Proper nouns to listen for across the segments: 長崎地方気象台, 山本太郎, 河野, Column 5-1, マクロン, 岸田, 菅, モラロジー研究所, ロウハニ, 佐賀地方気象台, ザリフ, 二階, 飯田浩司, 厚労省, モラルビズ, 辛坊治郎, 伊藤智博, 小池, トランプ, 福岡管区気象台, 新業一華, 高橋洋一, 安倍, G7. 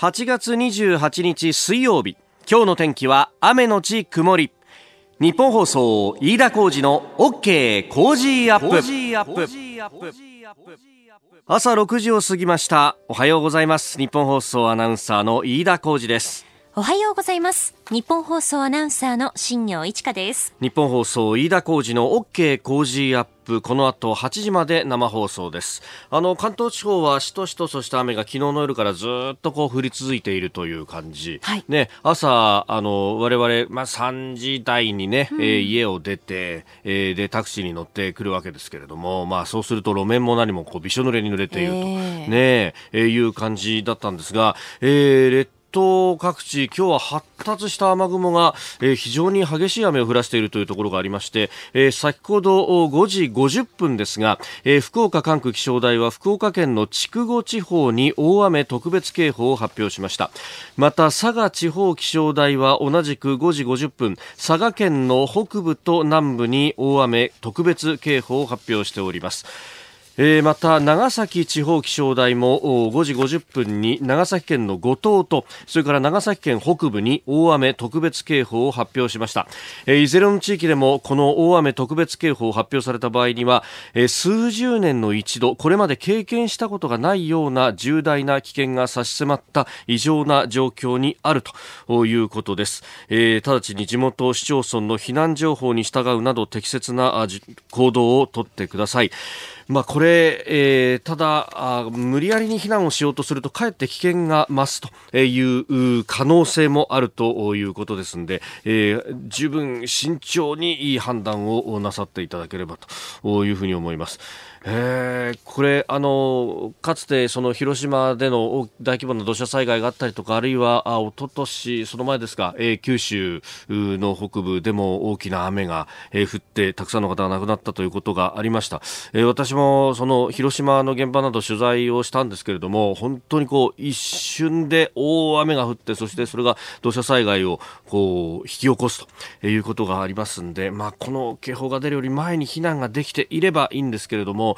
8月28日水曜日、今日の天気は雨のち曇り。日本放送飯田浩司の OK 工事アップ。朝6時を過ぎました。おはようございます。日本放送アナウンサーの飯田浩司です。おはようございます。日本放送アナウンサーの新業一華です。日本放送飯田浩司の OK 工事アップ、この後8時まで生放送です。関東地方はしとしと、そして雨が昨日の夜からずっとこう降り続いているという感じ、はい、ね、朝我々、3時台にね、家を出て、でタクシーに乗ってくるわけですけれども、そうすると路面も何もこうびしょ濡れに濡れていると、いう感じだったんですが、各地今日は発達した雨雲が、非常に激しい雨を降らしているというところがありまして、先ほど5時50分ですが、福岡管区気象台は福岡県の筑後地方に大雨特別警報を発表しました。また佐賀地方気象台は同じく5時50分佐賀県の北部と南部に大雨特別警報を発表しております。また長崎地方気象台も5時50分に長崎県の五島とそれから長崎県北部に大雨特別警報を発表しました。いずれの地域でもこの大雨特別警報を発表された場合には数十年の一度、これまで経験したことがないような重大な危険が差し迫った異常な状況にあるということです。直ちに地元市町村の避難情報に従うなど適切な行動をとってください。これ、ただ無理やりに避難をしようとするとかえって危険が増すという可能性もあるということですので、十分慎重にいい判断をなさっていただければというふうに思います。これかつてその広島での大規模な土砂災害があったりとか、あるいはおととしその前ですか、九州の北部でも大きな雨が、降ってたくさんの方が亡くなったということがありました。私もその広島の現場など取材をしたんですけれども、本当にこう一瞬で大雨が降って、そしてそれが土砂災害をこう引き起こすということがありますので、この警報が出るより前に避難ができていればいいんですけれども、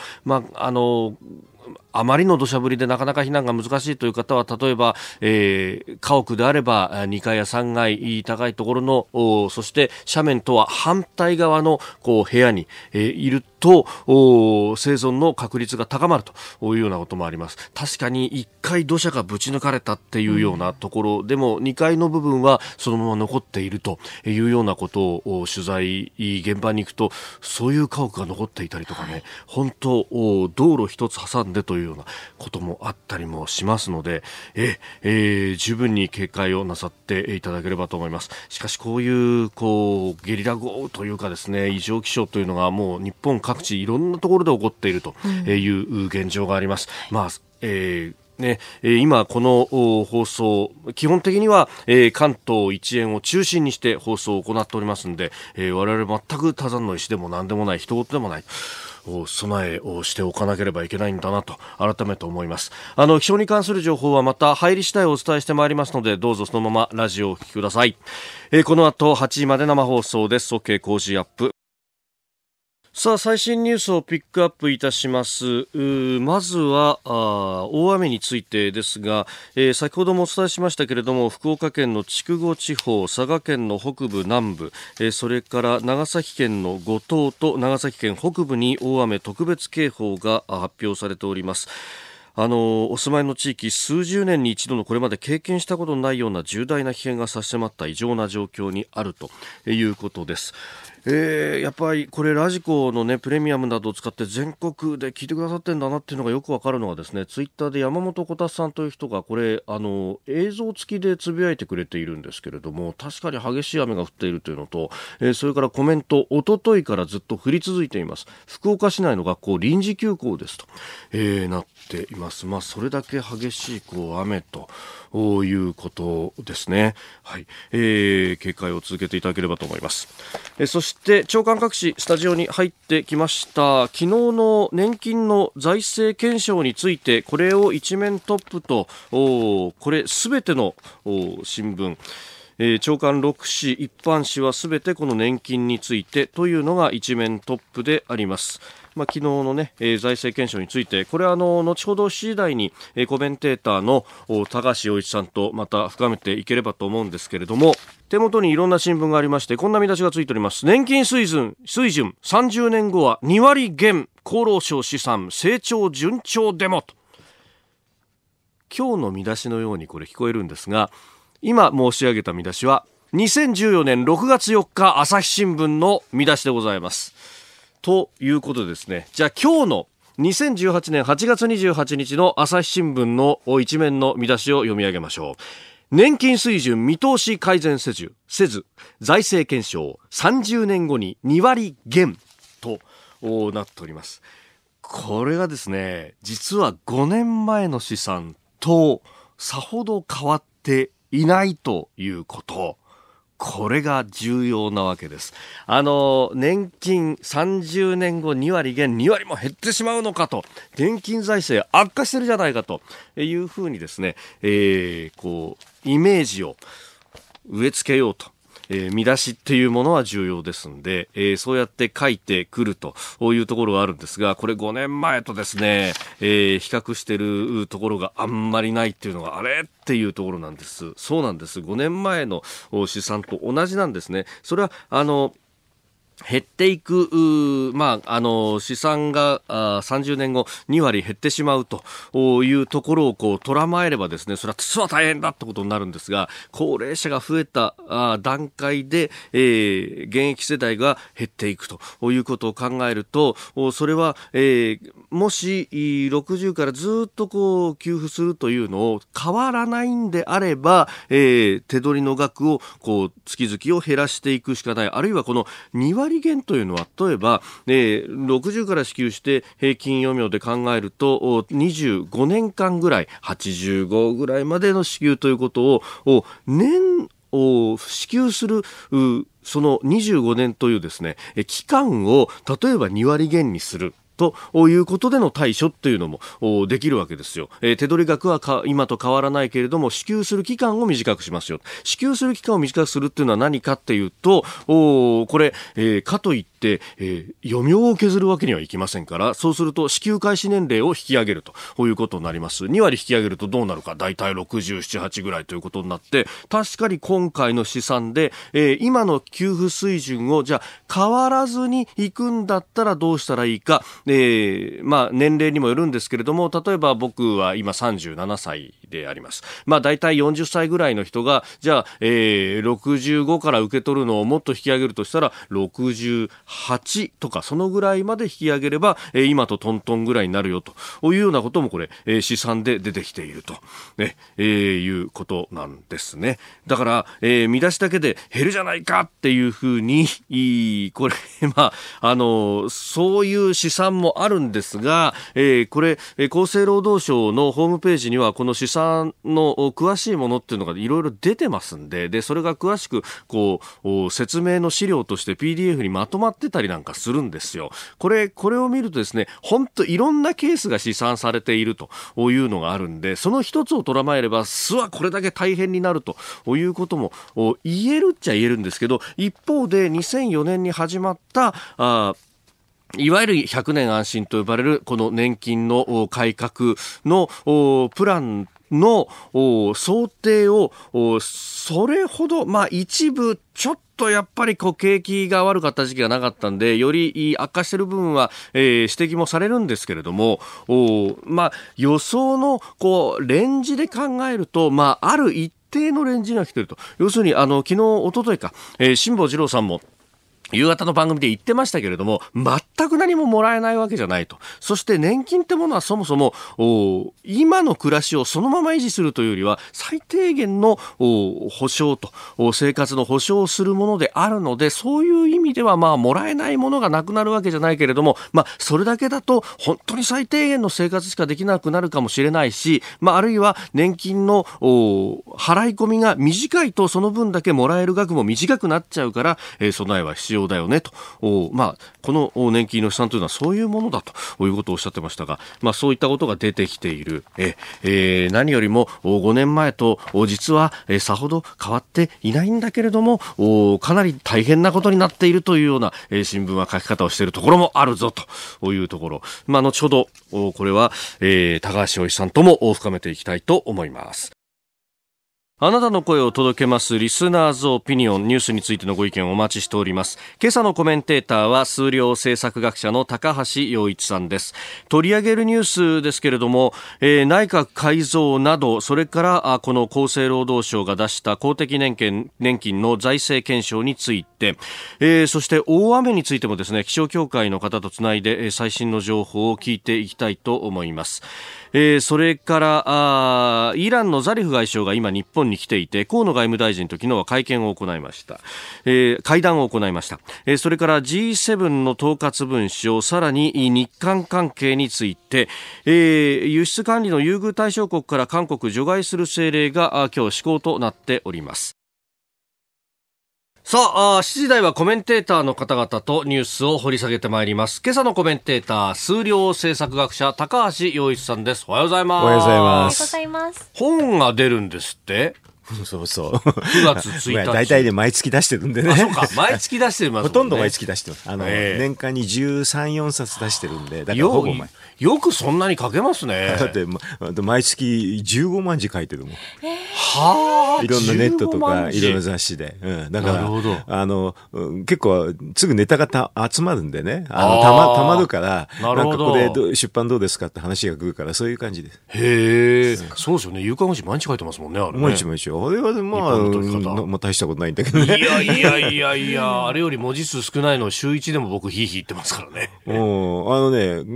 あまりの土砂降りでなかなか避難が難しいという方は、例えば、家屋であれば2階や3階高いところの、そして斜面とは反対側のこう部屋に、いると生存の確率が高まるというようなこともあります。確かに1階土砂がぶち抜かれたっていうようなところでも2階の部分はそのまま残っているというようなことを取材現場に行くと、そういう家屋が残っていたりとかね、本当道路一つ挟んでというようなこともあったりもしますので、十分に警戒をなさっていただければと思います。しかしこうゲリラ豪雨というかですね、異常気象というのがもう日本各地いろんなところで起こっているという現状があります。今この放送、基本的には関東一円を中心にして放送を行っておりますので、我々全く他山の石でも何でもない、一言でもない備えをしておかなければいけないんだなと改めて思います。気象に関する情報はまた入り次第お伝えしてまいりますので、どうぞそのままラジオをお聞きください。この後8時まで生放送です。 OK 工事アップ。さあ、最新ニュースをピックアップいたします。まずは大雨についてですが、先ほどもお伝えしましたけれども、福岡県の筑後地方、佐賀県の北部南部、それから長崎県の五島と長崎県北部に大雨特別警報が発表されております。お住まいの地域、数十年に一度のこれまで経験したことのないような重大な危険が差し迫った異常な状況にあるということです。やっぱりこれラジコの、プレミアムなどを使って全国で聞いてくださってんだなっていうのがよくわかるのはですね、ツイッターで山本小達さんという人がこれ映像付きでつぶやいてくれているんですけれども、確かに激しい雨が降っているというのと、それからコメント、一昨日からずっと降り続いています。福岡市内の学校臨時休校ですと、なっています。それだけ激しい雨ということですね。警戒を続けていただければと思います。そして長官各紙スタジオに入ってきました。昨日の年金の財政検証について、これを一面トップと、これすべての新聞、長官6紙一般紙はすべてこの年金についてというのが一面トップであります。昨日の、ね、財政検証について、これは後ほど7時台にコメンテーターの高橋洋一さんとまた深めていければと思うんですけれども、手元にいろんな新聞がありまして、こんな見出しがついております。年金水準30年後は2割減、厚労省試算成長順調デモと。今日の見出しのようにこれ聞こえるんですが、今申し上げた見出しは2014年6月4日朝日新聞の見出しでございます。ということでですね、じゃあ今日の2018年8月28日の朝日新聞の一面の見出しを読み上げましょう。年金水準見通し改善せず財政検証30年後に2割減となっております。これがですね、実は5年前の試算とさほど変わっていないということ。これが重要なわけです。年金30年後2割減、2割も減ってしまうのかと、年金財政悪化してるじゃないかというふうにですね、こう、イメージを植え付けようと。見出しっていうものは重要ですんで、そうやって書いてくるというところがあるんですが、これ5年前とですね、比較してるところがあんまりないっていうのがあれっていうところなんです。そうなんです。5年前の試算と同じなんですね。それは、減っていく、試算が30年後2割減ってしまうというところをこう捉まえればですね、それは実は大変だってことになるんですが、高齢者が増えた段階で、現役世代が減っていくということを考えると、それは、もし60からずっとこう給付するというのを変わらないんであれば、手取りの額をこう月々を減らしていくしかない。あるいはこの2割減というのは、例えば、60から支給して平均余命で考えると25年間ぐらい、85ぐらいまでの支給ということを年を支給するその25年というですね、期間を例えば2割減にするということでの対処というのもできるわけですよ。手取り額は今と変わらないけれども、支給する期間を短くしますよ。支給する期間を短くするっていうのは何かっていうと、これ、かといって、余命を削るわけにはいきませんから、そうすると支給開始年齢を引き上げるということになります。2割引き上げるとどうなるか、だいたい67、8ぐらいということになって、確かに今回の試算で、今の給付水準をじゃあ変わらずにいくんだったらどうしたらいいか、年齢にもよるんですけれども、例えば僕は今37歳であります。だいたい40歳ぐらいの人が、じゃあ、65から受け取るのをもっと引き上げるとしたら、68とかそのぐらいまで引き上げれば、今とトントンぐらいになるよというようなこともこれ、試算で出てきていると、ね、いうことなんですね。だから、見出しだけで減るじゃないかっていうふうに、これ、そういう試算もあるんですが、これ厚生労働省のホームページにはこの試算の詳しいものっていうのがいろいろ出てますんで、それが詳しくこう説明の資料として PDF にまとまってたりなんかするんですよ。これを見るとですね、本当いろんなケースが試算されているというのがあるんで、その一つを捉まえれば、すわこれだけ大変になるということも言えるっちゃ言えるんですけど、一方で2004年に始まったいわゆる100年安心と呼ばれるこの年金の改革のプランの想定をそれほど一部ちょっとやっぱり景気が悪かった時期がなかったんで、より悪化している部分は指摘もされるんですけれども、予想のレンジで考えると、ある一定のレンジが来ていると。要するに昨日一昨日か、辛坊治郎さんも夕方の番組で言ってましたけれども、全く何ももらえないわけじゃないと。そして年金ってものはそもそも今の暮らしをそのまま維持するというよりは、最低限の保障と生活の保障をするものであるので、そういう意味ではもらえないものがなくなるわけじゃないけれども、それだけだと本当に最低限の生活しかできなくなるかもしれないし、あるいは年金の払い込みが短いと、その分だけもらえる額も短くなっちゃうから、備えは必要要だよねと、この年金の試算というのはそういうものだということをおっしゃってましたが、そういったことが出てきている。何よりも5年前と実はさほど変わっていないんだけれども、かなり大変なことになっているというような新聞は書き方をしているところもあるぞというところ、後ほどこれは高橋洋一さんとも深めていきたいと思います。あなたの声を届けますリスナーズオピニオン、ニュースについてのご意見をお待ちしております。今朝のコメンテーターは数量政策学者の高橋洋一さんです。取り上げるニュースですけれども、内閣改造など、それからこの厚生労働省が出した公的年金の財政検証について、そして大雨についてもですね、気象協会の方とつないで最新の情報を聞いていきたいと思います。それからイランのザリフ外相が今日本に来ていて、河野外務大臣と昨日は会見を行いました、会談を行いました、それから G7 の統括文書、さらに日韓関係について、輸出管理の優遇対象国から韓国除外する政令が今日施行となっております。さあ、7時台はコメンテーターの方々とニュースを掘り下げてまいります。今朝のコメンテーター、数量政策学者高橋洋一さんです。おはようございます。おはようございます。おはようございます。本が出るんですって。そうそう、9月1日。大体で毎月出してるんでね。あ、そうか、毎月出してますもんね。ほとんど毎月出してます。年間に13、4冊出してるんで、だからほぼ毎。よくそんなに書けますね。だって、毎月15万字書いてるもん。はぁ、いろんなネットとか、いろんな雑誌で。うん。だから、結構、すぐネタが集まるんでね。たまるから、なんかこれ出版どうですかって話が来るから、そういう感じです。へぇ、そうですよね。夕刊文字毎日書いてますもんね、あれね。毎日毎日。あれは大したことないんだけどね。いやいやいやいや、あれより文字数少ないのを週1でも僕ヒーヒー言ってますからね。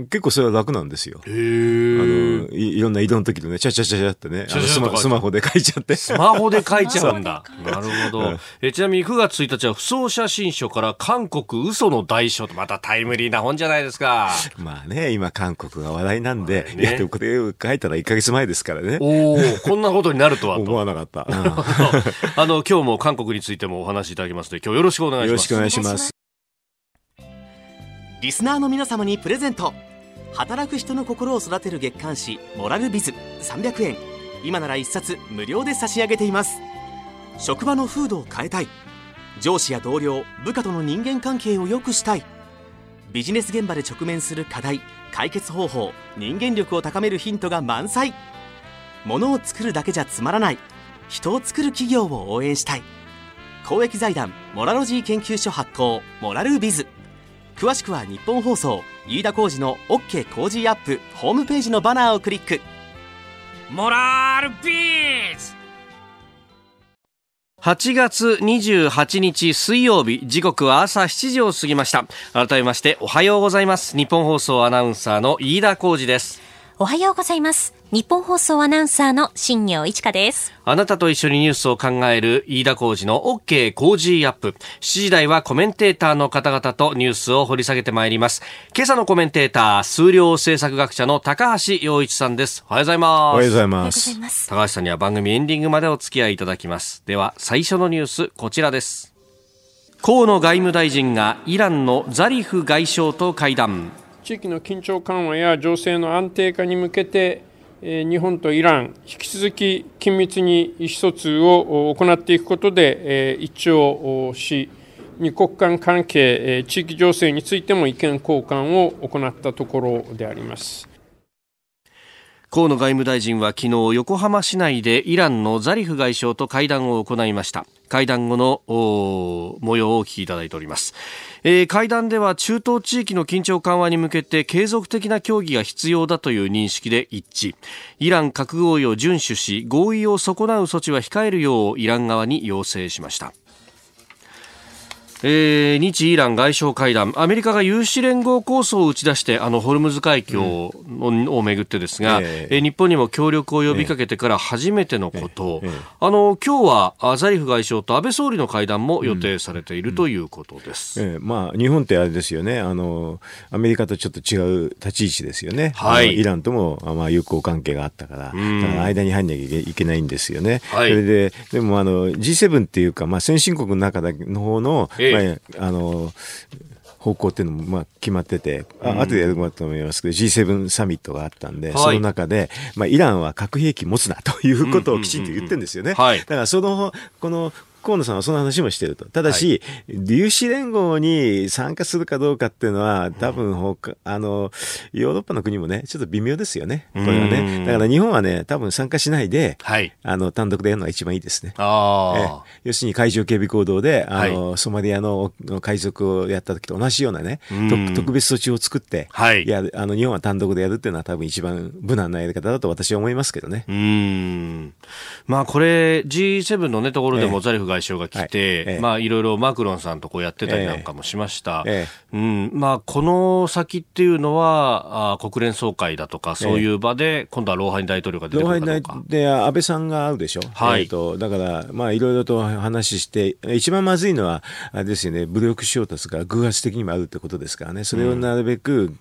結構それは楽なんですよ。いろんな移動の時のね、チャチャチャチャってね、スマホで書いちゃって。スマホで書いちゃうんだ。なるほど。ちなみに9月1日は、不走写真書から韓国嘘の代償と、またタイムリーな本じゃないですか。まあね、今韓国が話題なんで、いや、これ書いたら1ヶ月前ですからね。おー、こんなことになるとは。思わなかった。今日も韓国についてもお話しいただきますので、今日よろしくお願いします。よろしくお願いします。リスナーの皆様にプレゼント、働く人の心を育てる月刊誌モラルビズ300円、今なら1冊無料で差し上げています。職場の風土を変えたい、上司や同僚、部下との人間関係を良くしたい、ビジネス現場で直面する課題、解決方法、人間力を高めるヒントが満載。物を作るだけじゃつまらない、人を作る企業を応援したい。公益財団モラロジー研究所発行、モラルビズ。詳しくは日本放送飯田浩司の OK 工事アップホームページのバナーをクリック。モラルビズ。8月28日水曜日、時刻は朝7時を過ぎました。改めましておはようございます。日本放送アナウンサーの飯田浩司です。おはようございます。日本放送アナウンサーの新業一華です。あなたと一緒にニュースを考える飯田浩司の OK 工事アップ。7時台はコメンテーターの方々とニュースを掘り下げてまいります。今朝のコメンテーター、数量政策学者の高橋洋一さんです。おはようございます。おはようございます。高橋さんには番組エンディングまでお付き合いいただきます。では最初のニュース、こちらです。河野外務大臣がイランのザリフ外相と会談。地域の緊張緩和や情勢の安定化に向けて、日本とイラン、引き続き緊密に意思疎通を行っていくことで一致をし、二国間関係、地域情勢についても意見交換を行ったところであります。河野外務大臣は昨日、横浜市内でイランのザリフ外相と会談を行いました。会談後の模様をお聞きいただいております。会談では中東地域の緊張緩和に向けて継続的な協議が必要だという認識で一致。イラン核合意を遵守し、合意を損なう措置は控えるようイラン側に要請しました。日イラン外相会談。アメリカが有志連合構想を打ち出して、ホルムズ海峡をめぐってですが、日本にも協力を呼びかけてから初めてのこと、今日はザリフ外相と安倍総理の会談も予定されているということです。日本ってあれですよね、アメリカとちょっと違う立ち位置ですよね。イランとも、友好関係があったから、だから間に入んなきゃいけないんですよね。それでもG7 っていうか、先進国の中の方のはい、方向っていうのもまあ決まってて、うん、後でやるかと思いますけど G7 サミットがあったんで、はい、その中で、まあ、イランは核兵器持つなということをきちんと言ってるんですよね。だからこの河野さんはその話もしてると。ただし、はい、粒子連合に参加するかどうかっていうのは多分ヨーロッパの国もねちょっと微妙ですよね、これはね。だから日本はね多分参加しないで、はい、単独でやるのが一番いいですね。あ要するに海上警備行動ではい、ソマリアの海賊をやった時と同じようなね特別措置を作って、はい、日本は単独でやるっていうのは多分一番無難なやり方だと私は思いますけどね。まあこれ G7 のねところでもザリフが外相が来て、はいまあ、いろいろマクロンさんとこうやってたりなんかもしました、まあ、この先っていうのは国連総会だとかそういう場で今度はロウハニ大統領が出てくるかどうか、で安倍さんが会うでしょ、はいだから、まあ、いろいろと話して一番まずいのはあれですよね、武力衝突が偶発的にもあるってことですからね、それをなるべく、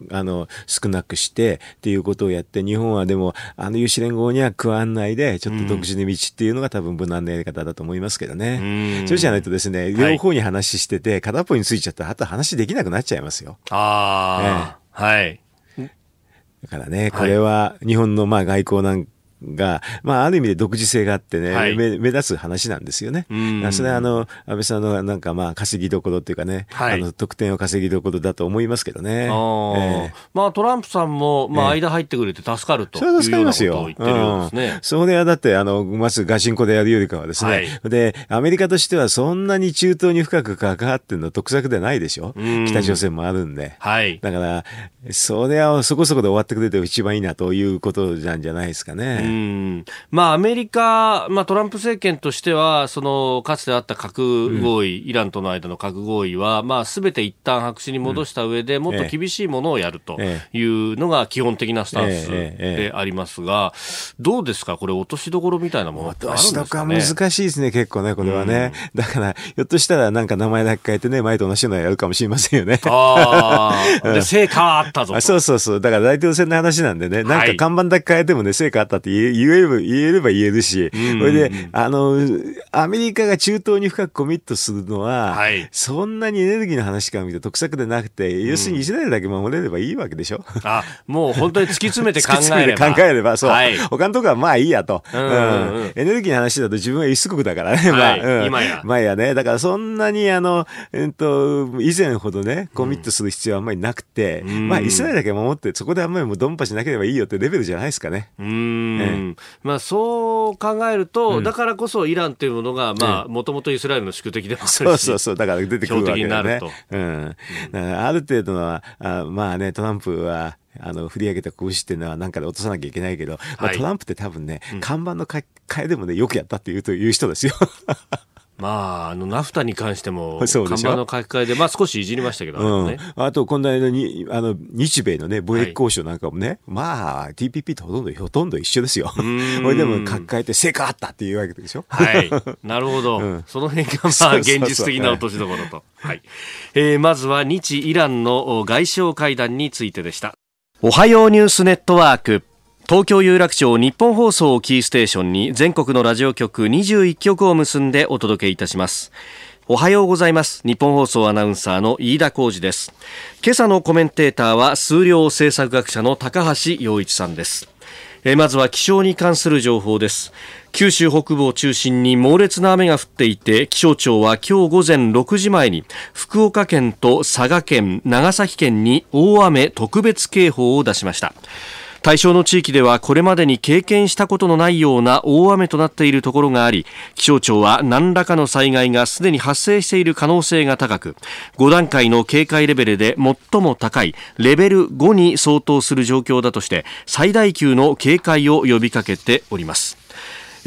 少なくしてっていうことをやって、日本はでも有志連合には加わんないでちょっと独自の道っていうのが多分無難なやり方だと思いますけどね。そうじゃないとですね、両方に話してて、はい、片っぽについちゃったらあと話できなくなっちゃいますよ。ああ、ね、はい。だからね、これは日本のまあ外交なんが、まあ、ある意味で独自性があってね、はい、目立つ話なんですよね。それは安倍さんのなんかまあ稼ぎどころっていうかね、はい、得点を稼ぎどころだと思いますけどね。まあ、トランプさんも、まあ、間入ってくれて助かるというようなことを言ってるようですね。それはだってまずガチンコでやるよりかはですね、はい、でアメリカとしてはそんなに中東に深く関わってるのは得策ではないでしょ。北朝鮮もあるんで、はい、だからそれはそこそこで終わってくれて一番いいなということなんじゃないですかね。まあ、アメリカ、まあ、トランプ政権としてはそのかつてあった核合意、イランとの間の核合意は、まあ、全て一旦白紙に戻した上でもっと厳しいものをやるというのが基本的なスタンスでありますが、どうですか、これ落としどころみたいなものってあるんですかね。落としどころは難しいですね、結構ね、これはね。だからひょっとしたらなんか名前だけ変えてね、前と同じのをやるかもしれませんよね。あで成果あったぞと。そうそうそう、だから大統領選の話なんでね、なんか看板だけ変えてもね成果あったって言えれば言えるし、それでアメリカが中東に深くコミットするのは、はい、そんなにエネルギーの話から見て得策でなくて、要するにイスラエルだけ守れればいいわけでしょ。もう本当に突き詰めて考えればそう、はい、他のところはまあいいやと、エネルギーの話だと自分は輸出国だからね、今やね、だからそんなに以前ほどねコミットする必要はあんまりなくて、まあイスラエルだけ守ってそこであんまりもうドンパしなければいいよってレベルじゃないですかね。まあ、そう考えると、だからこそイランというものがもともとイスラエルの宿敵でもあるし、だから出てくるわけだね。ある程度はまあね、トランプは振り上げた拳っていうのはなんかで落とさなきゃいけないけど、まあ、トランプって多分ね、看板の変えでもねよくやったっていう人ですよ。まあ、ナフタに関しても看板の書き換えで、まあ、少しいじりましたけど、あとこの間に日米の、ね、貿易交渉なんかもね、まあ TPP とほとんど一緒ですよ。これでも書き換えて成果あったっていうわけでしょ。はい、なるほど、その辺がまあ現実的な落としどころと。まずは日イランの外相会談についてでした。おはようニュースネットワーク、東京有楽町日本放送をキーステーションに全国のラジオ局21局を結んでお届けいたします。おはようございます。日本放送アナウンサーの飯田浩司です。今朝のコメンテーターは数量政策学者の高橋洋一さんです。まずは気象に関する情報です。九州北部を中心に猛烈な雨が降っていて、気象庁は今日午前6時前に福岡県と佐賀県、長崎県に大雨特別警報を出しました。対象の地域ではこれまでに経験したことのないような大雨となっているところがあり、気象庁は何らかの災害がすでに発生している可能性が高く、5段階の警戒レベルで最も高いレベル5に相当する状況だとして最大級の警戒を呼びかけております。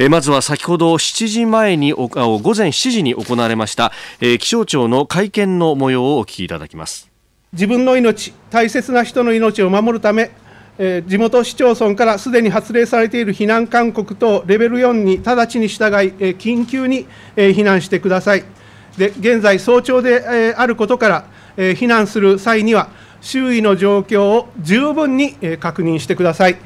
まずは先ほど午前7時に行われました気象庁の会見の模様をお聞きいただきます。自分の命、大切な人の命を守るため、地元市町村からすでに発令されている避難勧告等レベル4に直ちに従い、緊急に避難してください。で、現在早朝であることから、避難する際には周囲の状況を十分に確認してください。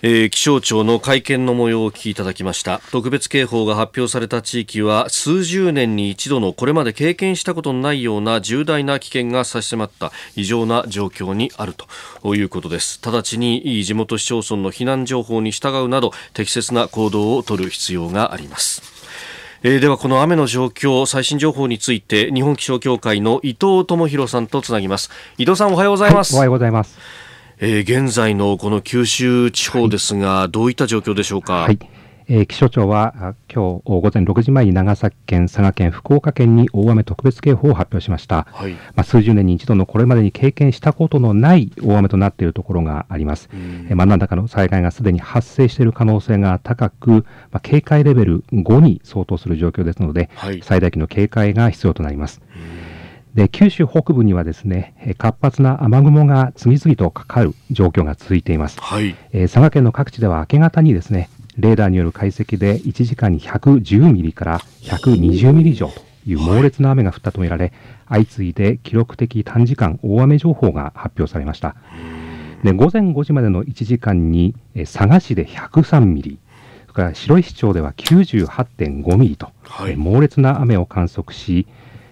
気象庁の会見の模様をお聞きいただきました。特別警報が発表された地域は数十年に一度のこれまで経験したことのないような重大な危険が差し迫った異常な状況にあるということです。直ちに地元市町村の避難情報に従うなど適切な行動を取る必要があります。ではこの雨の状況、最新情報について日本気象協会の伊藤智博さんとつなぎます。伊藤さん、おはようございます。おはようございます。現在のこの九州地方ですが、どういった状況でしょうか。はい、気象庁は今日午前6時前に長崎県、佐賀県、福岡県に大雨特別警報を発表しました。はい、数十年に一度のこれまでに経験したことのない大雨となっているところがあります。何らかの災害がすでに発生している可能性が高く、警戒レベル5に相当する状況ですので、はい、最大級の警戒が必要となります。で、九州北部にはですね、活発な雨雲が次々とかかる状況が続いています。はい、佐賀県の各地では明け方にですね、レーダーによる解析で1時間に110ミリから120ミリ以上という猛烈な雨が降ったとみられ、相次いで記録的短時間大雨情報が発表されました。で、午前5時までの1時間に佐賀市で103ミリ、それから白石町では 98.5 ミリと、猛烈な雨を観測し、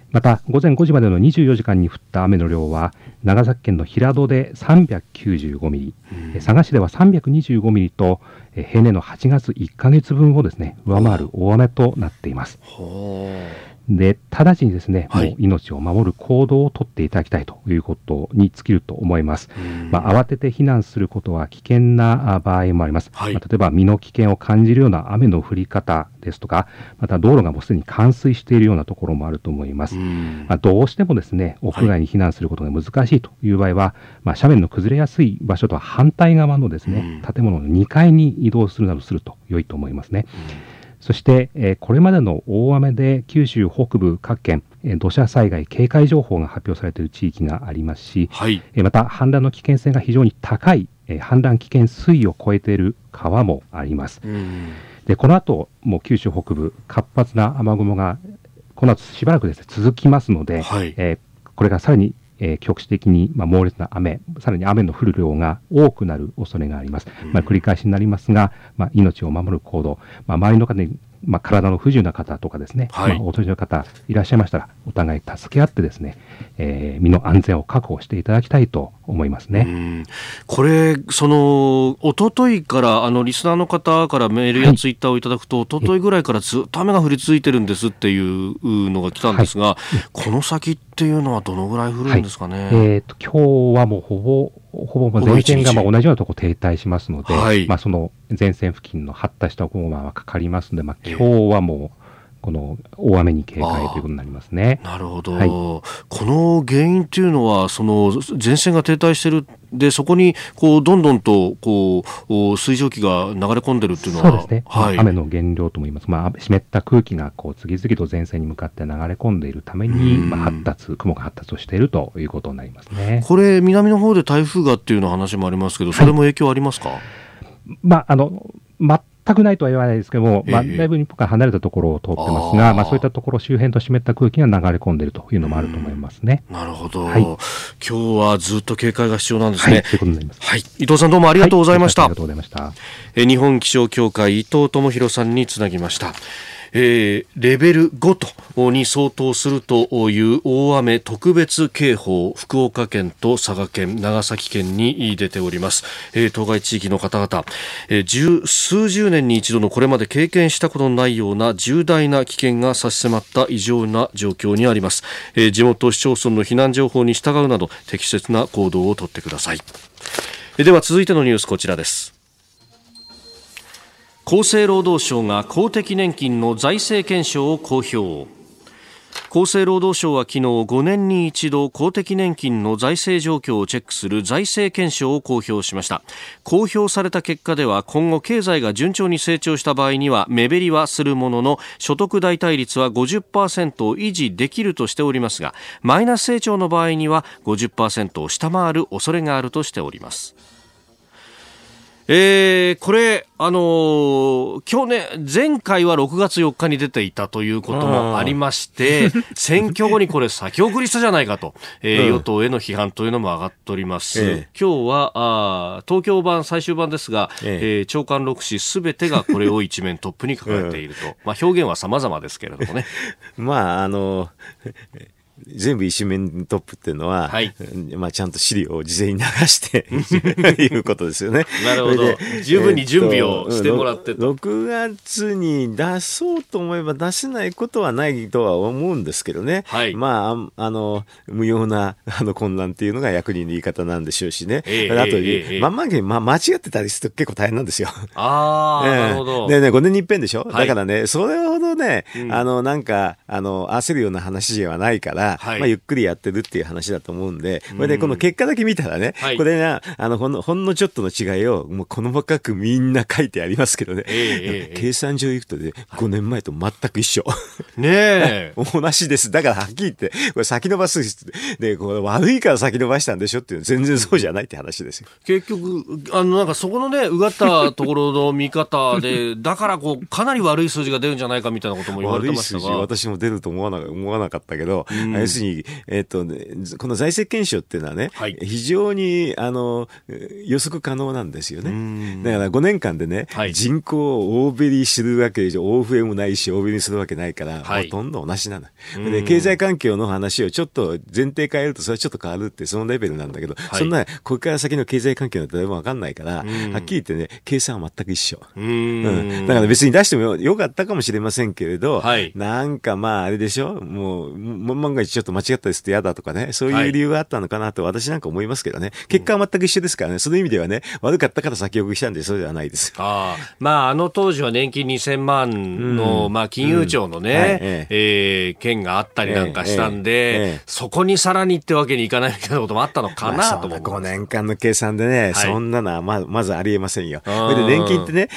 また午前5時までの24時間に降った雨の量は長崎県の平戸で395ミリ、佐賀市では325ミリと平年の8月1ヶ月分をですね、上回る大雨となっています。で、直ちにですね、もう命を守る行動をとっていただきたいということに尽きると思います。慌てて避難することは危険な場合もあります。はい、例えば身の危険を感じるような雨の降り方ですとか、また道路がもうすでに冠水しているようなところもあると思います。どうしてもですね、屋外に避難することが難しいという場合は、斜面の崩れやすい場所とは反対側のですね、建物の2階に移動するなどすると良いと思いますね。そして、これまでの大雨で九州北部各県、土砂災害警戒情報が発表されている地域がありますし、また氾濫の危険性が非常に高い、氾濫危険水位を超えている川もあります。で、この後もう九州北部活発な雨雲がこの後しばらくですね、続きますので、これがさらに局地的に猛烈な雨、さらに雨の降る量が多くなる恐れがあります。繰り返しになりますが、命を守る行動、周りの方に体の不自由な方とかですね、お年寄りの方いらっしゃいましたら、お互い助け合ってですね、身の安全を確保していただきたいと思いますね。これ、そのおとといからリスナーの方からメールやツイッターをいただくと、おとといぐらいからずっと雨が降り続いてるんですっていうのが来たんですが、この先っていうのはどのぐらい降るんですかね。今日はもうほぼ前線が同じようなところ停滞しますので、その前線付近の発達した雲がかかりますので、今日はもうこの大雨に警戒ということになりますね。なるほど。この原因というのは、その前線が停滞している、でそこにこうどんどんとこう水蒸気が流れ込んでるというのは、そうですね、雨の原料とも言います。湿った空気がこう次々と前線に向かって流れ込んでいるために、雲が発達をしているということになりますね。これ、南の方で台風がっていうの話もありますけど、それも影響ありますか。全くないとは言わないですけども、だいぶ日本から離れたところを通ってますが、そういったところ周辺と湿った空気が流れ込んでいるというのもあると思いますね。なるほど。今日はずっと警戒が必要なんですね。伊藤さん、どうもありがとうございました。日本気象協会伊藤智博さんにつなぎました。レベル5とに相当するという大雨特別警報、福岡県と佐賀県、長崎県に出ております。当該地域の方々、数十年に一度のこれまで経験したことのないような重大な危険が差し迫った異常な状況にあります。地元市町村の避難情報に従うなど適切な行動をとってください。では続いてのニュース、こちらです。厚生労働省が公的年金の財政検証を公表。厚生労働省は昨日、5年に一度公的年金の財政状況をチェックする財政検証を公表しました。公表された結果では、今後経済が順調に成長した場合には目減りはするものの、所得代替率は 50% を維持できるとしておりますが、マイナス成長の場合には 50% を下回る恐れがあるとしております。これ、前回は6月4日に出ていたということもありまして、選挙後にこれ先送りしたじゃないかと、与党への批判というのも上がっております。今日は、東京版最終版ですが、朝刊6紙すべてがこれを一面トップに書かれていると。まあ、表現は様々ですけれどもね。まあ、全部一面トップっていうのは、ちゃんと資料を事前に流していうことですよね。なるほど。十分に準備をしてもらって、6月に出そうと思えば出せないことはないとは思うんですけどね、無用な混乱っていうのが役人の言い方なんでしょうしね、間違ってたりすると結構大変なんですよ。なるほど。でね、5年に一遍でしょ、だからね、それほどね、焦るような話じゃないから、ゆっくりやってるっていう話だと思うんで、これでこの結果だけ見たらね、これがほんのちょっとの違いをもう細かくみんな書いてありますけどね、計算上いくとね、5年前と全く一緒ねえ同じです。だからはっきり言って、これ先延ばすで、これ悪いから先延ばしたんでしょっていう、全然そうじゃないって話ですよ。結局なんかそこのね、うがったところの見方でだからこうかなり悪い数字が出るんじゃないかみたいなことも言われてましたが、悪い数字私も出ると思わなかったけど、要するに、この財政検証っていうのはね、非常に予測可能なんですよね。だから5年間でね、人口を大減りするわけでしょ、大増えもないし大減りするわけないから、ほとんど同じなので、経済環境の話をちょっと前提変えるとそれはちょっと変わるって、そのレベルなんだけど、そんなこれから先の経済環境なんて誰も分かんないから、はっきり言ってね、計算は全く一緒。だから別に出してもよかったかもしれませんけれど、なんかまああれでしょ、もう万が一ちょっと間違ったですって嫌だとかね、そういう理由があったのかなと私なんか思いますけどね、結果は全く一緒ですからね、その意味ではね、悪かったから先送りしたんで、そうではないです。当時は年金2000万の、金融庁のね、件があったりなんかしたんで、そこにさらにってわけにいかないみたいなこともあったのかなと思う。5年間の計算でね、そんなのはまずありえませんよ。で年金ってね、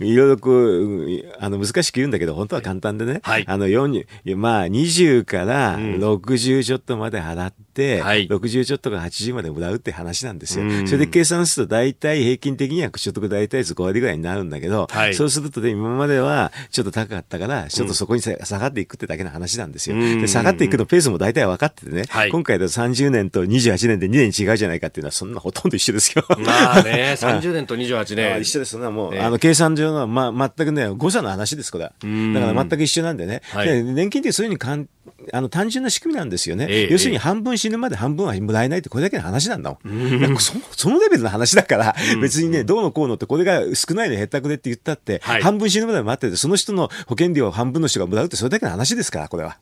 いろいろこう難しく言うんだけど、本当は簡単でね、20から60ちょっとまで払って、60ちょっとから80までもらうって話なんですよ。それで計算すると大体平均的には所得大体5割ぐらいになるんだけど、そうするとね、今まではちょっと高かったからちょっとそこに下がっていくってだけの話なんですよ。で下がっていくのペースも大体分かっててね、今回だと30年と28年で2年違うじゃないかっていうのは、そんなほとんど一緒ですよ。まあね、30年と28年一緒です。そんなもう計算上の全くね、誤差の話ですから、だから全く一緒なんでね。年金ってそういう風に単純な仕組みなんですよね。要するに半分死ぬまで半分はもらえないって、これだけの話なんだもん。なんかそのレベルの話だから、別にね、どうのこうのって、これが少ないの減ったくれって言ったって、半分死ぬまで待ってて、その人の保険料を半分の人がもらうって、それだけの話ですから、これは。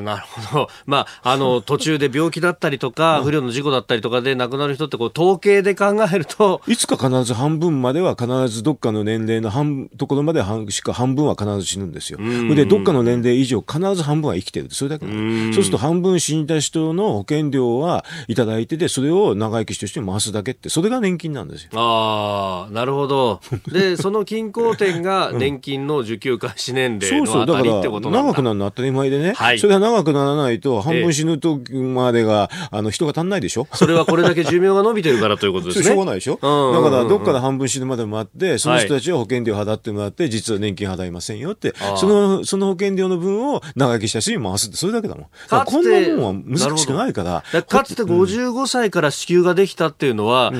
なるほど。まあ、途中で病気だったりとか、不慮の事故だったりとかで亡くなる人って、こう、統計で考えると。いつか必ず半分までは、必ずどっかの年齢のところまでしか半分は必ず死ぬんですよ。で、どっかの年齢以上、必ず半分は生きてる。それだけなの。そうすると半分死んだ人の保険料はいただいて、でそれを長生きとして回すだけって、それが年金なんですよ。なるほど。でその均衡点が年金の受給開始年齢のあたりってことなんだ。長くなるのは当たり前でね、それは長くならないと半分死ぬとまでが人が足んないでしょ。それはこれだけ寿命が伸びてるからということですね。しょうがないでしょ。だからどっかで半分死ぬまで待って、その人たちは保険料払ってもらって、実は年金払いませんよって、その保険料の分を長生きした人に回すって、それだけだもん。こんなもんは難しくないから。かつて55歳から支給ができたっていうのは、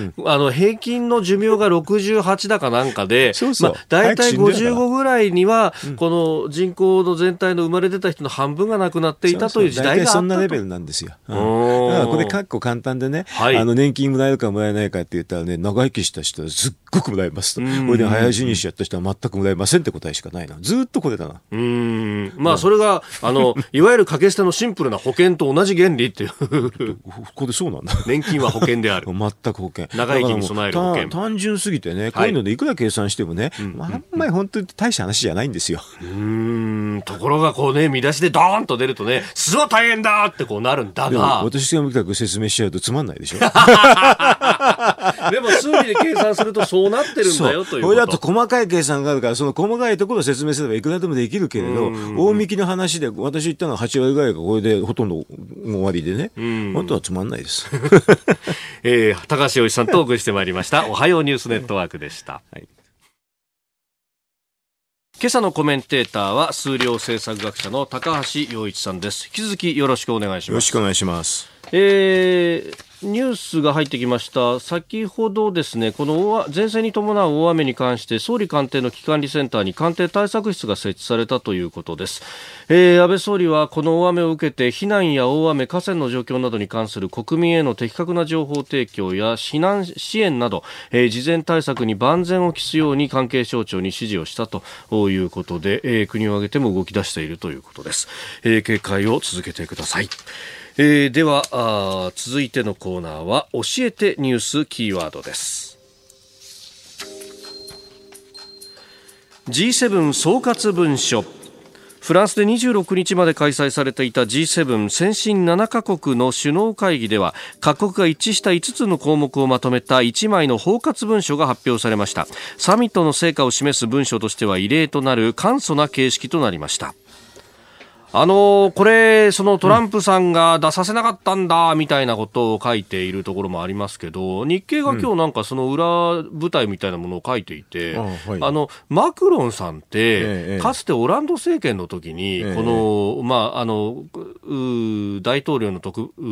平均の寿命が68だかなんかで、だいたい55ぐらいにはこの人口の全体の生まれ出た人の半分が亡くなっていたという時代があった。そんなレベルなんですよ。だからこれかっこ簡単でね、年金もらえるかもらえないかって言ったらね、長生きした人はすっごくもらえますと、これで早死にしちゃった人は全くもらえませんって答えしかないな。ずっとこれだな。それがいわゆる掛け捨てのシンプルな保険と同じ原理っていうここでそうなんだ。年金は保険である。全く保険。長生きに備える保険。単純すぎてね、こういうのでいくら計算してもね、あんまり本当に大した話じゃないんですよ。ところがこうね、見出しでドーンと出るとね、すごい大変だってこうなるんだが、私が見たく説明しちゃうとつまんないでしょ。でも数字で計算するとそうなってるんだよということ。これだと細かい計算があるから、その細かいところを説明すればいくらでもできるけれど、大幹の話で私言ったのは8割ぐらいがこれでほとんど終わりでね、本当はつまんないです、高橋洋一さんとお送りしてまいりましたおはようニュースネットワークでした、はい、今朝のコメンテーターは数量政策学者の高橋洋一さんです。引き続きよろしくお願いします。よろしくお願いします。ニュースが入ってきました。先ほどですね、この前線に伴う大雨に関して総理官邸の危機管理センターに官邸対策室が設置されたということです。安倍総理はこの大雨を受けて避難や大雨河川の状況などに関する国民への的確な情報提供や避難支援など、事前対策に万全を期すように関係省庁に指示をしたということで、国を挙げても動き出しているということです。警戒を続けてください。では続いてのコーナーは教えてニュースキーワードです。 G7 総括文書。フランスで26日まで開催されていた G7 先進7カ国の首脳会議では、各国が一致した5つの項目をまとめた1枚の包括文書が発表されました。サミットの成果を示す文書としては異例となる簡素な形式となりました。これそのトランプさんが出させなかったんだみたいなことを書いているところもありますけど、日経が今日なんかその裏舞台みたいなものを書いていて、はい、マクロンさんって、かつてオランド政権の時に、この、大統領の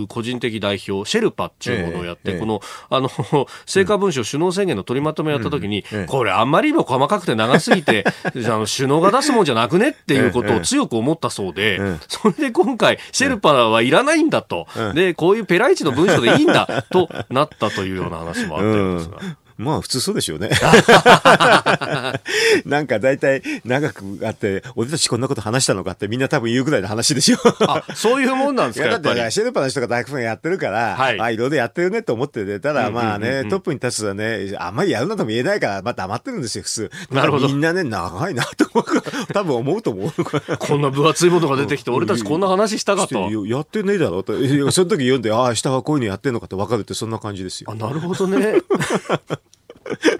個人的代表シェルパっていうものをやって、成果文書首脳宣言の取りまとめをやった時に、これあんまりにも細かくて長すぎて首脳が出すもんじゃなくねっていうことを強く思ったそうで、それで今回シェルパはいらないんだと、でこういうペライチの文書でいいんだとなったというような話もあったんですが、まあ普通そうでしょうねなんか大体長くあって、俺たちこんなこと話したのかってみんな多分言うぐらいの話でしょあ、そういうもんなんですか。いやだって、シェルパの人が大工さんやってるから、はい、いろいろやってるねと思ってて、ただまあね、トップに立つとね、あんまりやるなとも言えないから、まあ、黙ってるんですよ普通。なるほど。みんなね、長いなと多分思うと思うこんな分厚いものが出てきて、俺たちこんな話したかと、やってねえだろと、その時読んで、ああ下はこういうのやってんのかって分かるって、そんな感じですよ。あ、なるほどね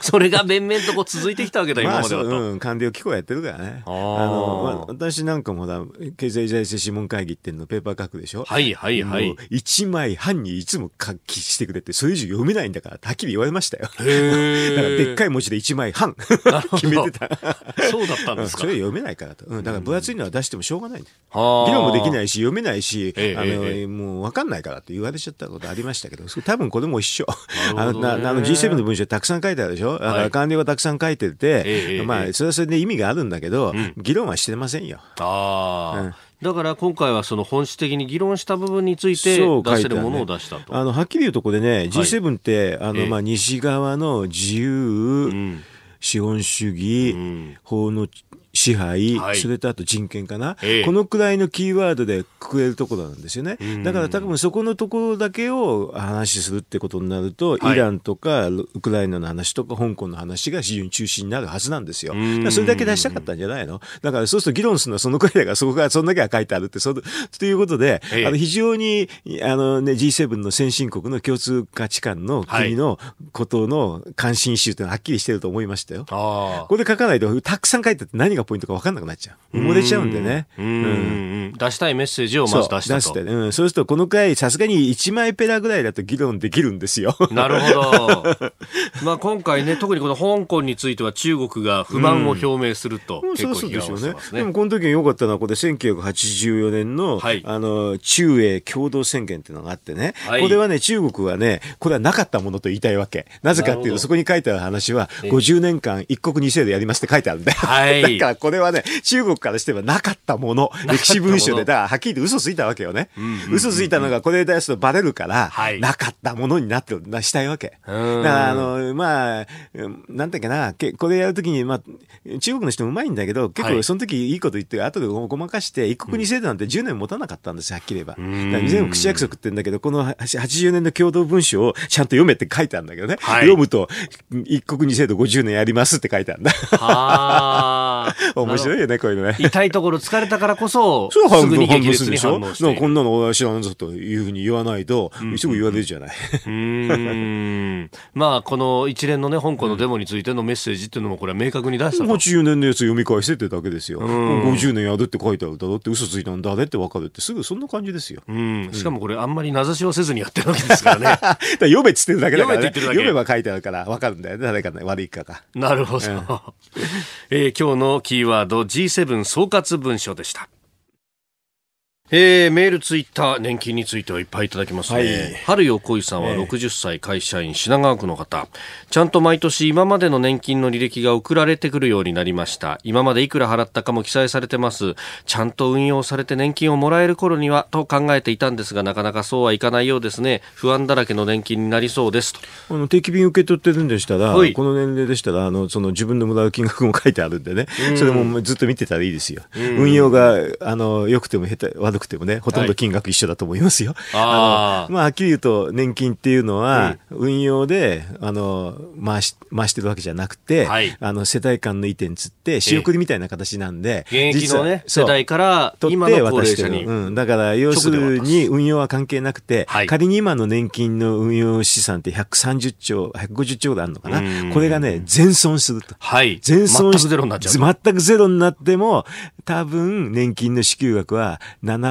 それが面々とこう続いてきたわけだ、今まではと。官僚機構やってるからね。私なんかも経済財政諮問会議っていうのペーパー書くでしょ。はいはいはい。1枚半にいつも書きしてくれて、それ以上読めないんだからはっきり言われましたよ。へだからでっかい文字で1枚半決めてた。そうだったんですか。それ読めないからと。だから分厚いのは出してもしょうがないんだ。議論もできないし、読めないし、もう分かんないからって言われちゃったことありましたけど、多分これも一緒。G7 の文章たくさん書いてでしょ。だから官僚がたくさん書いてて、まあそれはそれで意味があるんだけど、議論はしてませんよ。だから今回はその本質的に議論した部分について出せるものを出したと。はっきり言うとこれね、 G7 ってまあ西側の自由、資本主義、法の支配、それとあと人権かな、このくらいのキーワードでくれるところなんですよね。だから多分そこのところだけを話するってことになると、イランとかウクライナの話とか香港の話が非常に中心になるはずなんですよ。それだけ出したかったんじゃないの。だからそうすると議論するのはそのくらいだから、そこがそんだけは書いてあるってということで、非常にG7 の先進国の共通価値観の国のことの関心イシューというのははっきりしてると思いましたよ。これで書かないと、たくさん書いてあって何がポイントか分かんなくなっちゃう。埋もれちゃうんでね。出したいメッセージをまず出したと。そうするとこのくらいさすがに1枚ペラぐらいだと議論できるんですよ。なるほど。まあ今回ね、特にこの香港については中国が不満を表明すると、結構批判をしてますね。でもこの時に良かったのは、これ1984年の中英共同宣言っていうのがあってね、これはね、中国はね、これはなかったものと言いたいわけ。なぜかっていうと、そこに書いてある話は50年間一国二制度やりますって書いてあるんで。はい。これはね、中国からしてはなかったもの、歴史文書で、だからはっきり言って嘘ついたわけよね。嘘ついたのがこれ出すとバレるから、なかったものになってしたいわけ。だからまあなんていうかな、これやるときに、まあ中国の人もうまいんだけど、結構その時いいこと言って後でごまかして、一国二制度なんて10年持たなかったんですよ、はっきり言えば。全部口約束って言うんだけど、この80年の共同文書をちゃんと読めって書いてあるんだけどね。読むと一国二制度50年やりますって書いてあるんだ。面白いよねこういうのね。痛いところ疲れたからこそすぐに激烈に反応してこんなの知らんぞというふうに言わないと、うん、すぐ言われるじゃない。まあこの一連のね香港のデモについてのメッセージっていうのもこれは明確に出したの。80年のやつ読み返してってだけですよ。50年やるって書いてあるだろって嘘ついたんだねって分かるってすぐそんな感じですよ。うん、しかもこれあんまり名指しをせずにやってるわけですからね。だから読めっつってるだけだからね。読めば書いてあるから分かるんだよね。誰かね悪いかが。なるほど。今日のキーワード G7 総括文書でした。メールツイッター年金についてはいっぱいいただきますね、はい、春よこいさんは60歳会社員品川区の方。ちゃんと毎年今までの年金の履歴が送られてくるようになりました。今までいくら払ったかも記載されてます。ちゃんと運用されて年金をもらえる頃にはと考えていたんですが、なかなかそうはいかないようですね。不安だらけの年金になりそうですと。定期便受け取ってるんでしたら、はい、この年齢でしたらその自分のもらう金額も書いてあるんでね、それもずっと見てたらいいですよ。運用が良くても下手悪くてもね、ほとんど金額一緒だと思いますよ。まあ、はっきり言うと年金っていうのは、うん、運用で回してるわけじゃなくて、はい、世代間の移転つって仕送りみたいな形なんで、現役のね世代から今の高齢者に、だから要するに運用は関係なくて、はい、仮に今の年金の運用資産って130兆150兆ぐらいあるのかな。これがね全損すると、はい、全損し全くゼロになっちゃう。全くゼロになっても多分年金の支給額は7%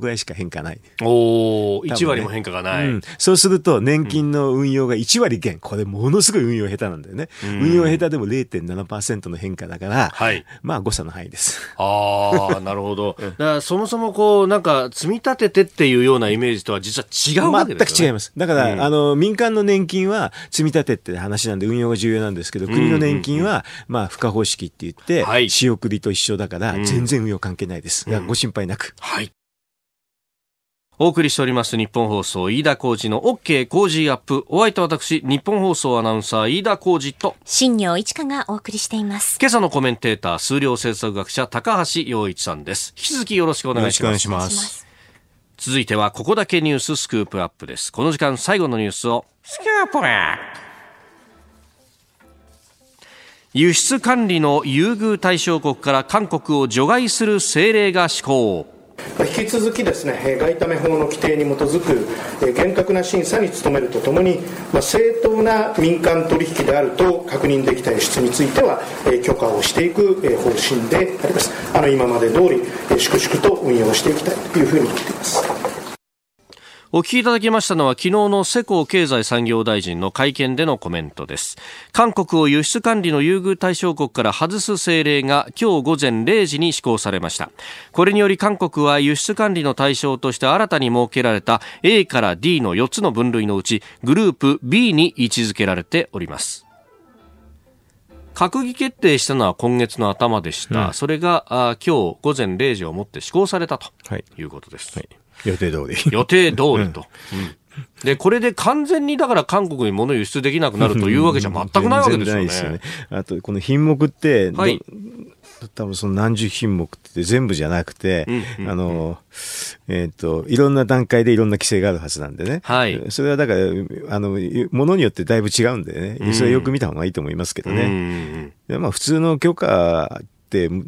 ぐらいしか変化ない。1割も変化がない、そうすると年金の運用が1割減。これものすごい運用下手なんだよね。運用下手でも 0.7% の変化だから、はい、まあ誤差の範囲です。なるほど。だからそもそもこうなんか積み立ててっていうようなイメージとは実は違うわけですよね。全く違います。だから、民間の年金は積み立てって話なんで運用が重要なんですけど、国の年金はまあ付加方式って言って、はい、仕送りと一緒だから全然運用関係ないです。だからご心配なく。はい。お送りしております日本放送飯田浩司の OK 工事アップ。お相手は私日本放送アナウンサー飯田浩司と新業一華がお送りしています。今朝のコメンテーター数量政策学者高橋洋一さんです。引き続きよろしくお願いします。続いてはここだけニューススクープアップです。この時間最後のニュースをスクープアップ。輸出管理の優遇対象国から韓国を除外する政令が施行。引き続きですね、外為法の規定に基づく厳格な審査に努めるとともに、正当な民間取引であると確認できた輸出については許可をしていく方針であります。今まで通り粛々と運用していきたいというふうに言っています。お聞きいただきましたのは昨日の世耕経済産業大臣の会見でのコメントです。韓国を輸出管理の優遇対象国から外す政令が今日午前0時に施行されました。これにより韓国は輸出管理の対象として新たに設けられた A から D の4つの分類のうちグループ B に位置づけられております。閣議決定したのは今月の頭でした、それが今日午前0時をもって施行されたということです、はいはい。予定通り。予定通りと。で、これで完全にだから韓国に物を輸出できなくなるというわけじゃ全くないわけですよね。全然ないですよね。あと、この品目って、はい、多分その何十品目って全部じゃなくて、いろんな段階でいろんな規制があるはずなんでね。はい。それはだから、ものによってだいぶ違うんでね。それはよく見た方がいいと思いますけどね。普通の許可、取る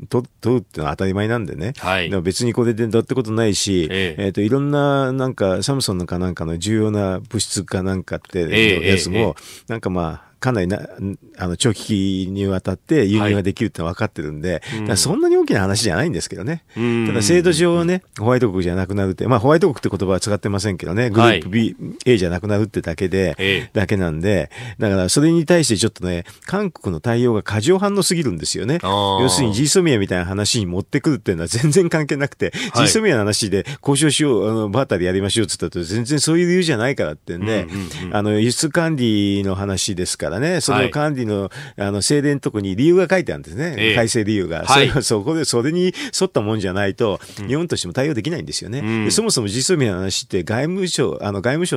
ってのは当たり前なんでね、はい、でも別にこれでだってことないし、いろんななんかサムソンのかなんかの重要な物質かなんかってやつも、なんかまあかなりな長期にわたって輸入ができるってのは分かってるんで、そんなに大きな話じゃないんですけどね。ただ制度上はね、ホワイト国じゃなくなるって、ホワイト国って言葉は使ってませんけどね、グループ B、A じゃなくなるってだけなんで、だからそれに対してちょっとね、韓国の対応が過剰反応すぎるんですよね。要するに GSOMIA みたいな話に持ってくるっていうのは全然関係なくて、GSOMIA の話で交渉しよう、バーターでやりましょうって言ったと全然そういう理由じゃないからってんで、輸出管理の話ですから、その管理の政令のとこに理由が書いてあるんですね、改正理由が、それに沿ったもんじゃないと、日本としても対応できないんですよね、そもそも実装面の話って外務省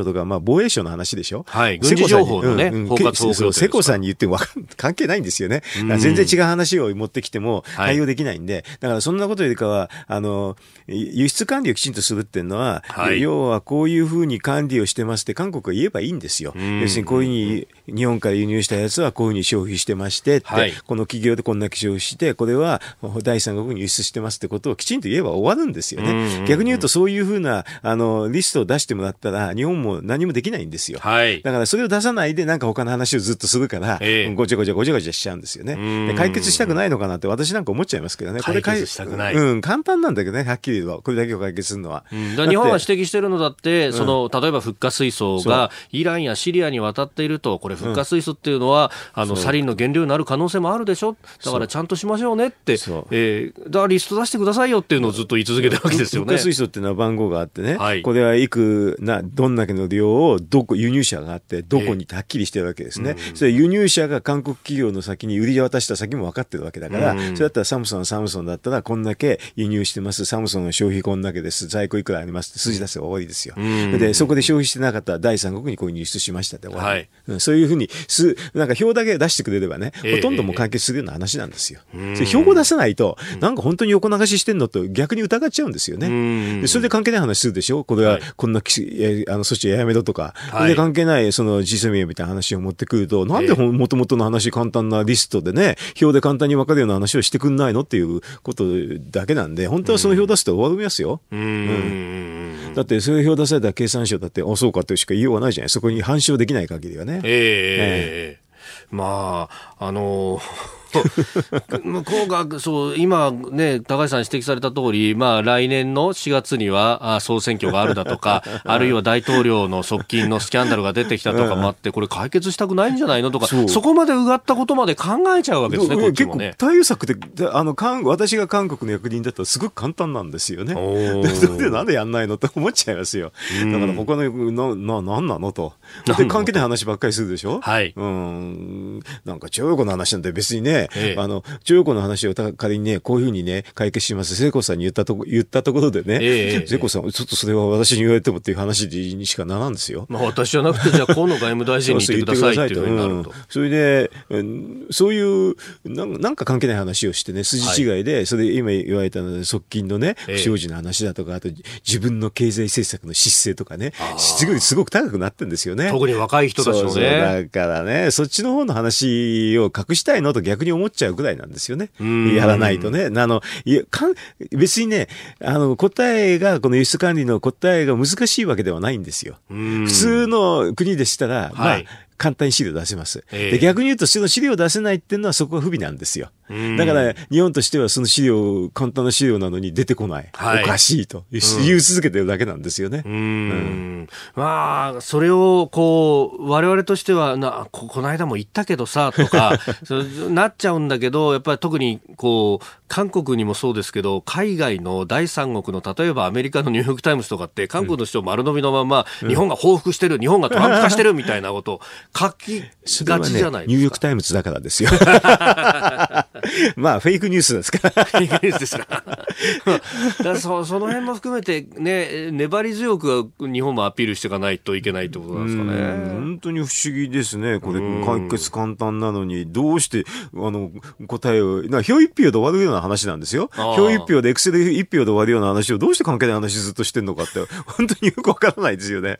とか防衛省の話でしょ、軍事情報のね、世耕さんに言っても関係ないんですよね、全然違う話を持ってきても対応できないんで、だからそんなことよりかは、輸出管理をきちんとするっていうのは、要はこういうふうに管理をしてますって、韓国が言えばいいんですよ。要するにこういうふうに日本から入したやつはこういうふうに消費してましてって、はい、この企業でこんな消費してこれは第三国に輸出してますってことをきちんと言えば終わるんですよね、うんうんうん、逆に言うとそういうふうなリストを出してもらったら日本も何もできないんですよ、はい、だからそれを出さないでなんか他の話をずっとするから、ごちゃごちゃしちゃうんですよね、うん、で解決したくないのかなって私なんか思っちゃいますけどね、これ解決したくない、うん、簡単なんだけどね、はっきり言えばこれだけを解決するのは、うん、だ日本は指摘してるのだって、うん、その例えば復活水素がイランやシリアに渡っていると、これ復活水素っていうのは、うん、サリンの原料になる可能性もあるでしょ、だからちゃんとしましょうねって、だからリスト出してくださいよっていうのをずっと言い続けてるわけですよね。復活水素っていうのは番号があってね、はい、これはいくなどんだけの量を輸入者があってどこにはっきりしてるわけですね、それ輸入者が韓国企業の先に売り渡した先も分かってるわけだから、うん、それだったらサムソンだったらこんだけ輸入してます、サムソンの消費こんだけです、在庫いくらありますって数字出せば終わりですよ、うん、でそこで消費してなかったら第三国にこういう輸出しましたって終わり、はいうん、そういうふうになんか表だけ出してくれればね、ほとんどもう解決するような話なんですよ、それ表を出さないとなんか本当に横流ししてんのと逆に疑っちゃうんですよね、うん、でそれで関係ない話するでしょ、これはこんな、はい、措置やめろとか、はい、で関係ないその G7 みたいな話を持ってくると、なんでもともとの話簡単なリストでね表で簡単に分かるような話をしてくんないのっていうことだけなんで、本当はその表出すと終わりますよ、うん、だってその表出されたら経産省だってあそうかとしか言いようがないじゃない、そこに反証できない限りはね、まあ向こうがそう今、ね、高橋さん指摘された通り、まあ、来年の4月には総選挙があるだとかあるいは大統領の側近のスキャンダルが出てきたとかもあってこれ解決したくないんじゃないのとか そこまでうがったことまで考えちゃうわけですね、こっちもね。結構対応策って私が韓国の役人だったらすごく簡単なんですよね、なんでやんないのって思っちゃいますよ、だから他の何なのとで関係ない話ばっかりするでしょ、はい、なんか中国の話なんて別にね、中国の話を仮にねこういうふうにね解決します聖子さんに言ったところでね、聖子さんちょっとそれは私に言われてもっていう話にしかならんですよ、まあ、私じゃなくてじゃあ河野外務大臣に言ってくださいっていうふうになると、それでそういうなんか関係ない話をしてね筋違いで、はい、それで今言われたので側近のね不祥事の話だとかあと自分の経済政策の失勢とかねすごく高くなってるんですよね、特に若い人たちもね、そうだからねそっちの方の話を隠したいのと逆に思っちゃうぐらいなんですよね、やらないとね、別にね答えがこの輸出管理の答えが難しいわけではないんですよ、普通の国でしたら、はい、まあ簡単に資料出せます、で逆に言うとその資料を出せないっていうのはそこが不備なんですよ、だから日本としてはその資料簡単な資料なのに出てこない、はい、おかしいと言い続けてるだけなんですよね、まあそれをこう我々としてはこの間も言ったけどさとかなっちゃうんだけど、やっぱり特にこう韓国にもそうですけど海外の第三国の例えばアメリカのニューヨークタイムズとかって韓国の人を丸飲みのまま、うん、日本が報復してる日本がトランプ化してるみたいなことを書きがちじゃないですか、ね、ニューヨークタイムズだからですよまあフェイクニュースですからフェイクニュースですからその辺も含めて、ね、粘り強く日本もアピールしていかないといけないってことなんですかね、本当に不思議ですねこれ、解決簡単なのにどうして答えを表一票で終わるような話なんですよ、表一票でエクセル一票で終わるような話をどうして関係ない話ずっとしてんのかって本当によくわからないですよね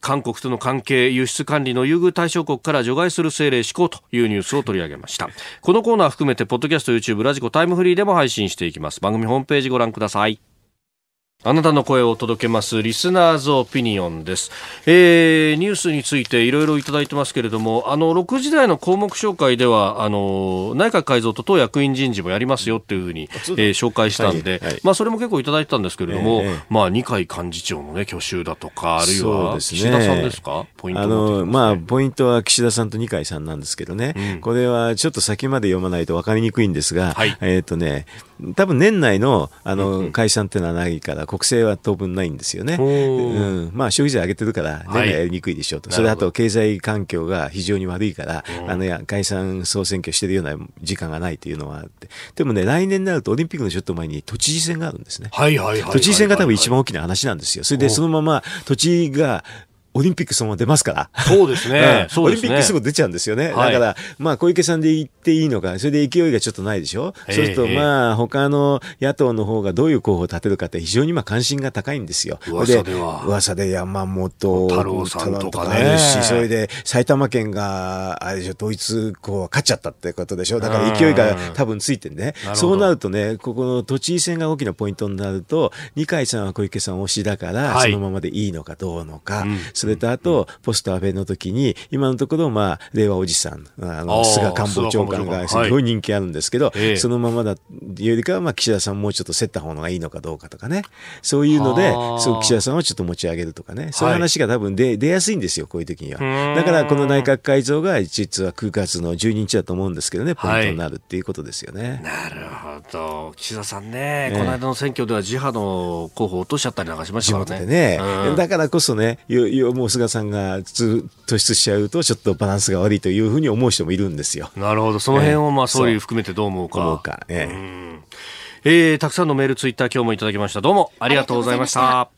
韓国との関係輸出管理の優遇対象国から除外する政令施行というニュースを取り上げました。このコーナー含めてポッドキャスト YouTube ラジコタイムフリーでも配信していきます。番組ホームページご覧ください。あなたの声を届けますリスナーズオピニオンです、ニュースについていろいろいただいてますけれども6時台の項目紹介では内閣改造と党役員人事もやりますよっていうふうに、紹介したんで、はいはいまあ、それも結構いただいたんですけれども、まあ、二階幹事長の、ね、去就だとかあるいは岸田さんですかポイントは岸田さんと二階さんなんですけどね、うん、これはちょっと先まで読まないと分かりにくいんですが、はいね、多分年内の、解散っていうのはないから国政は当分ないんですよね、うんまあ、消費税上げてるから年内やりにくいでしょうと、はい、それあと経済環境が非常に悪いから解散総選挙してるような時間がないというのはあってでもね来年になるとオリンピックのちょっと前に都知事選があるんですね、はいはいはいはい、都知事選が多分一番大きな話なんですよ、それでそのまま都知事がオリンピックそのまま出ますから。そうですね。オリンピックすぐ出ちゃうんですよね。だから、まあ、小池さんで言っていいのか、それで勢いがちょっとないでしょ。そうすると、まあ、他の野党の方がどういう候補を立てるかって非常に今関心が高いんですよ。噂では。噂で山本太郎さんとかあるし、それで埼玉県が、あれでしょ、ドイツ候補が勝っちゃったってことでしょ。だから勢いが多分ついてね。そうなるとね、ここの都知事選が大きなポイントになると、二階さんは小池さん推しだから、そのままでいいのかどうのか。それとあと、ポスト安倍の時に、今のところ、まあ、令和おじさん、菅官房長官がすごい人気あるんですけど、そのままだよりかは、まあ、岸田さんもうちょっと競った方がいいのかどうかとかね。そういうので、岸田さんをちょっと持ち上げるとかね。そういう話が多分出やすいんですよ、こういう時には。だから、この内閣改造が、実は9月の12日だと思うんですけどね、ポイントになるっていうことですよね。なるほど。岸田さんね、この間の選挙では、自派の候補を落としちゃったりなんかしましたからね。だからこそね、もう菅さんが突出しちゃうとちょっとバランスが悪いというふうに思う人もいるんですよ。なるほど。その辺をまあ総理含めてどう思うか。たくさんのメールツイッター今日もいただきました。どうもありがとうございました。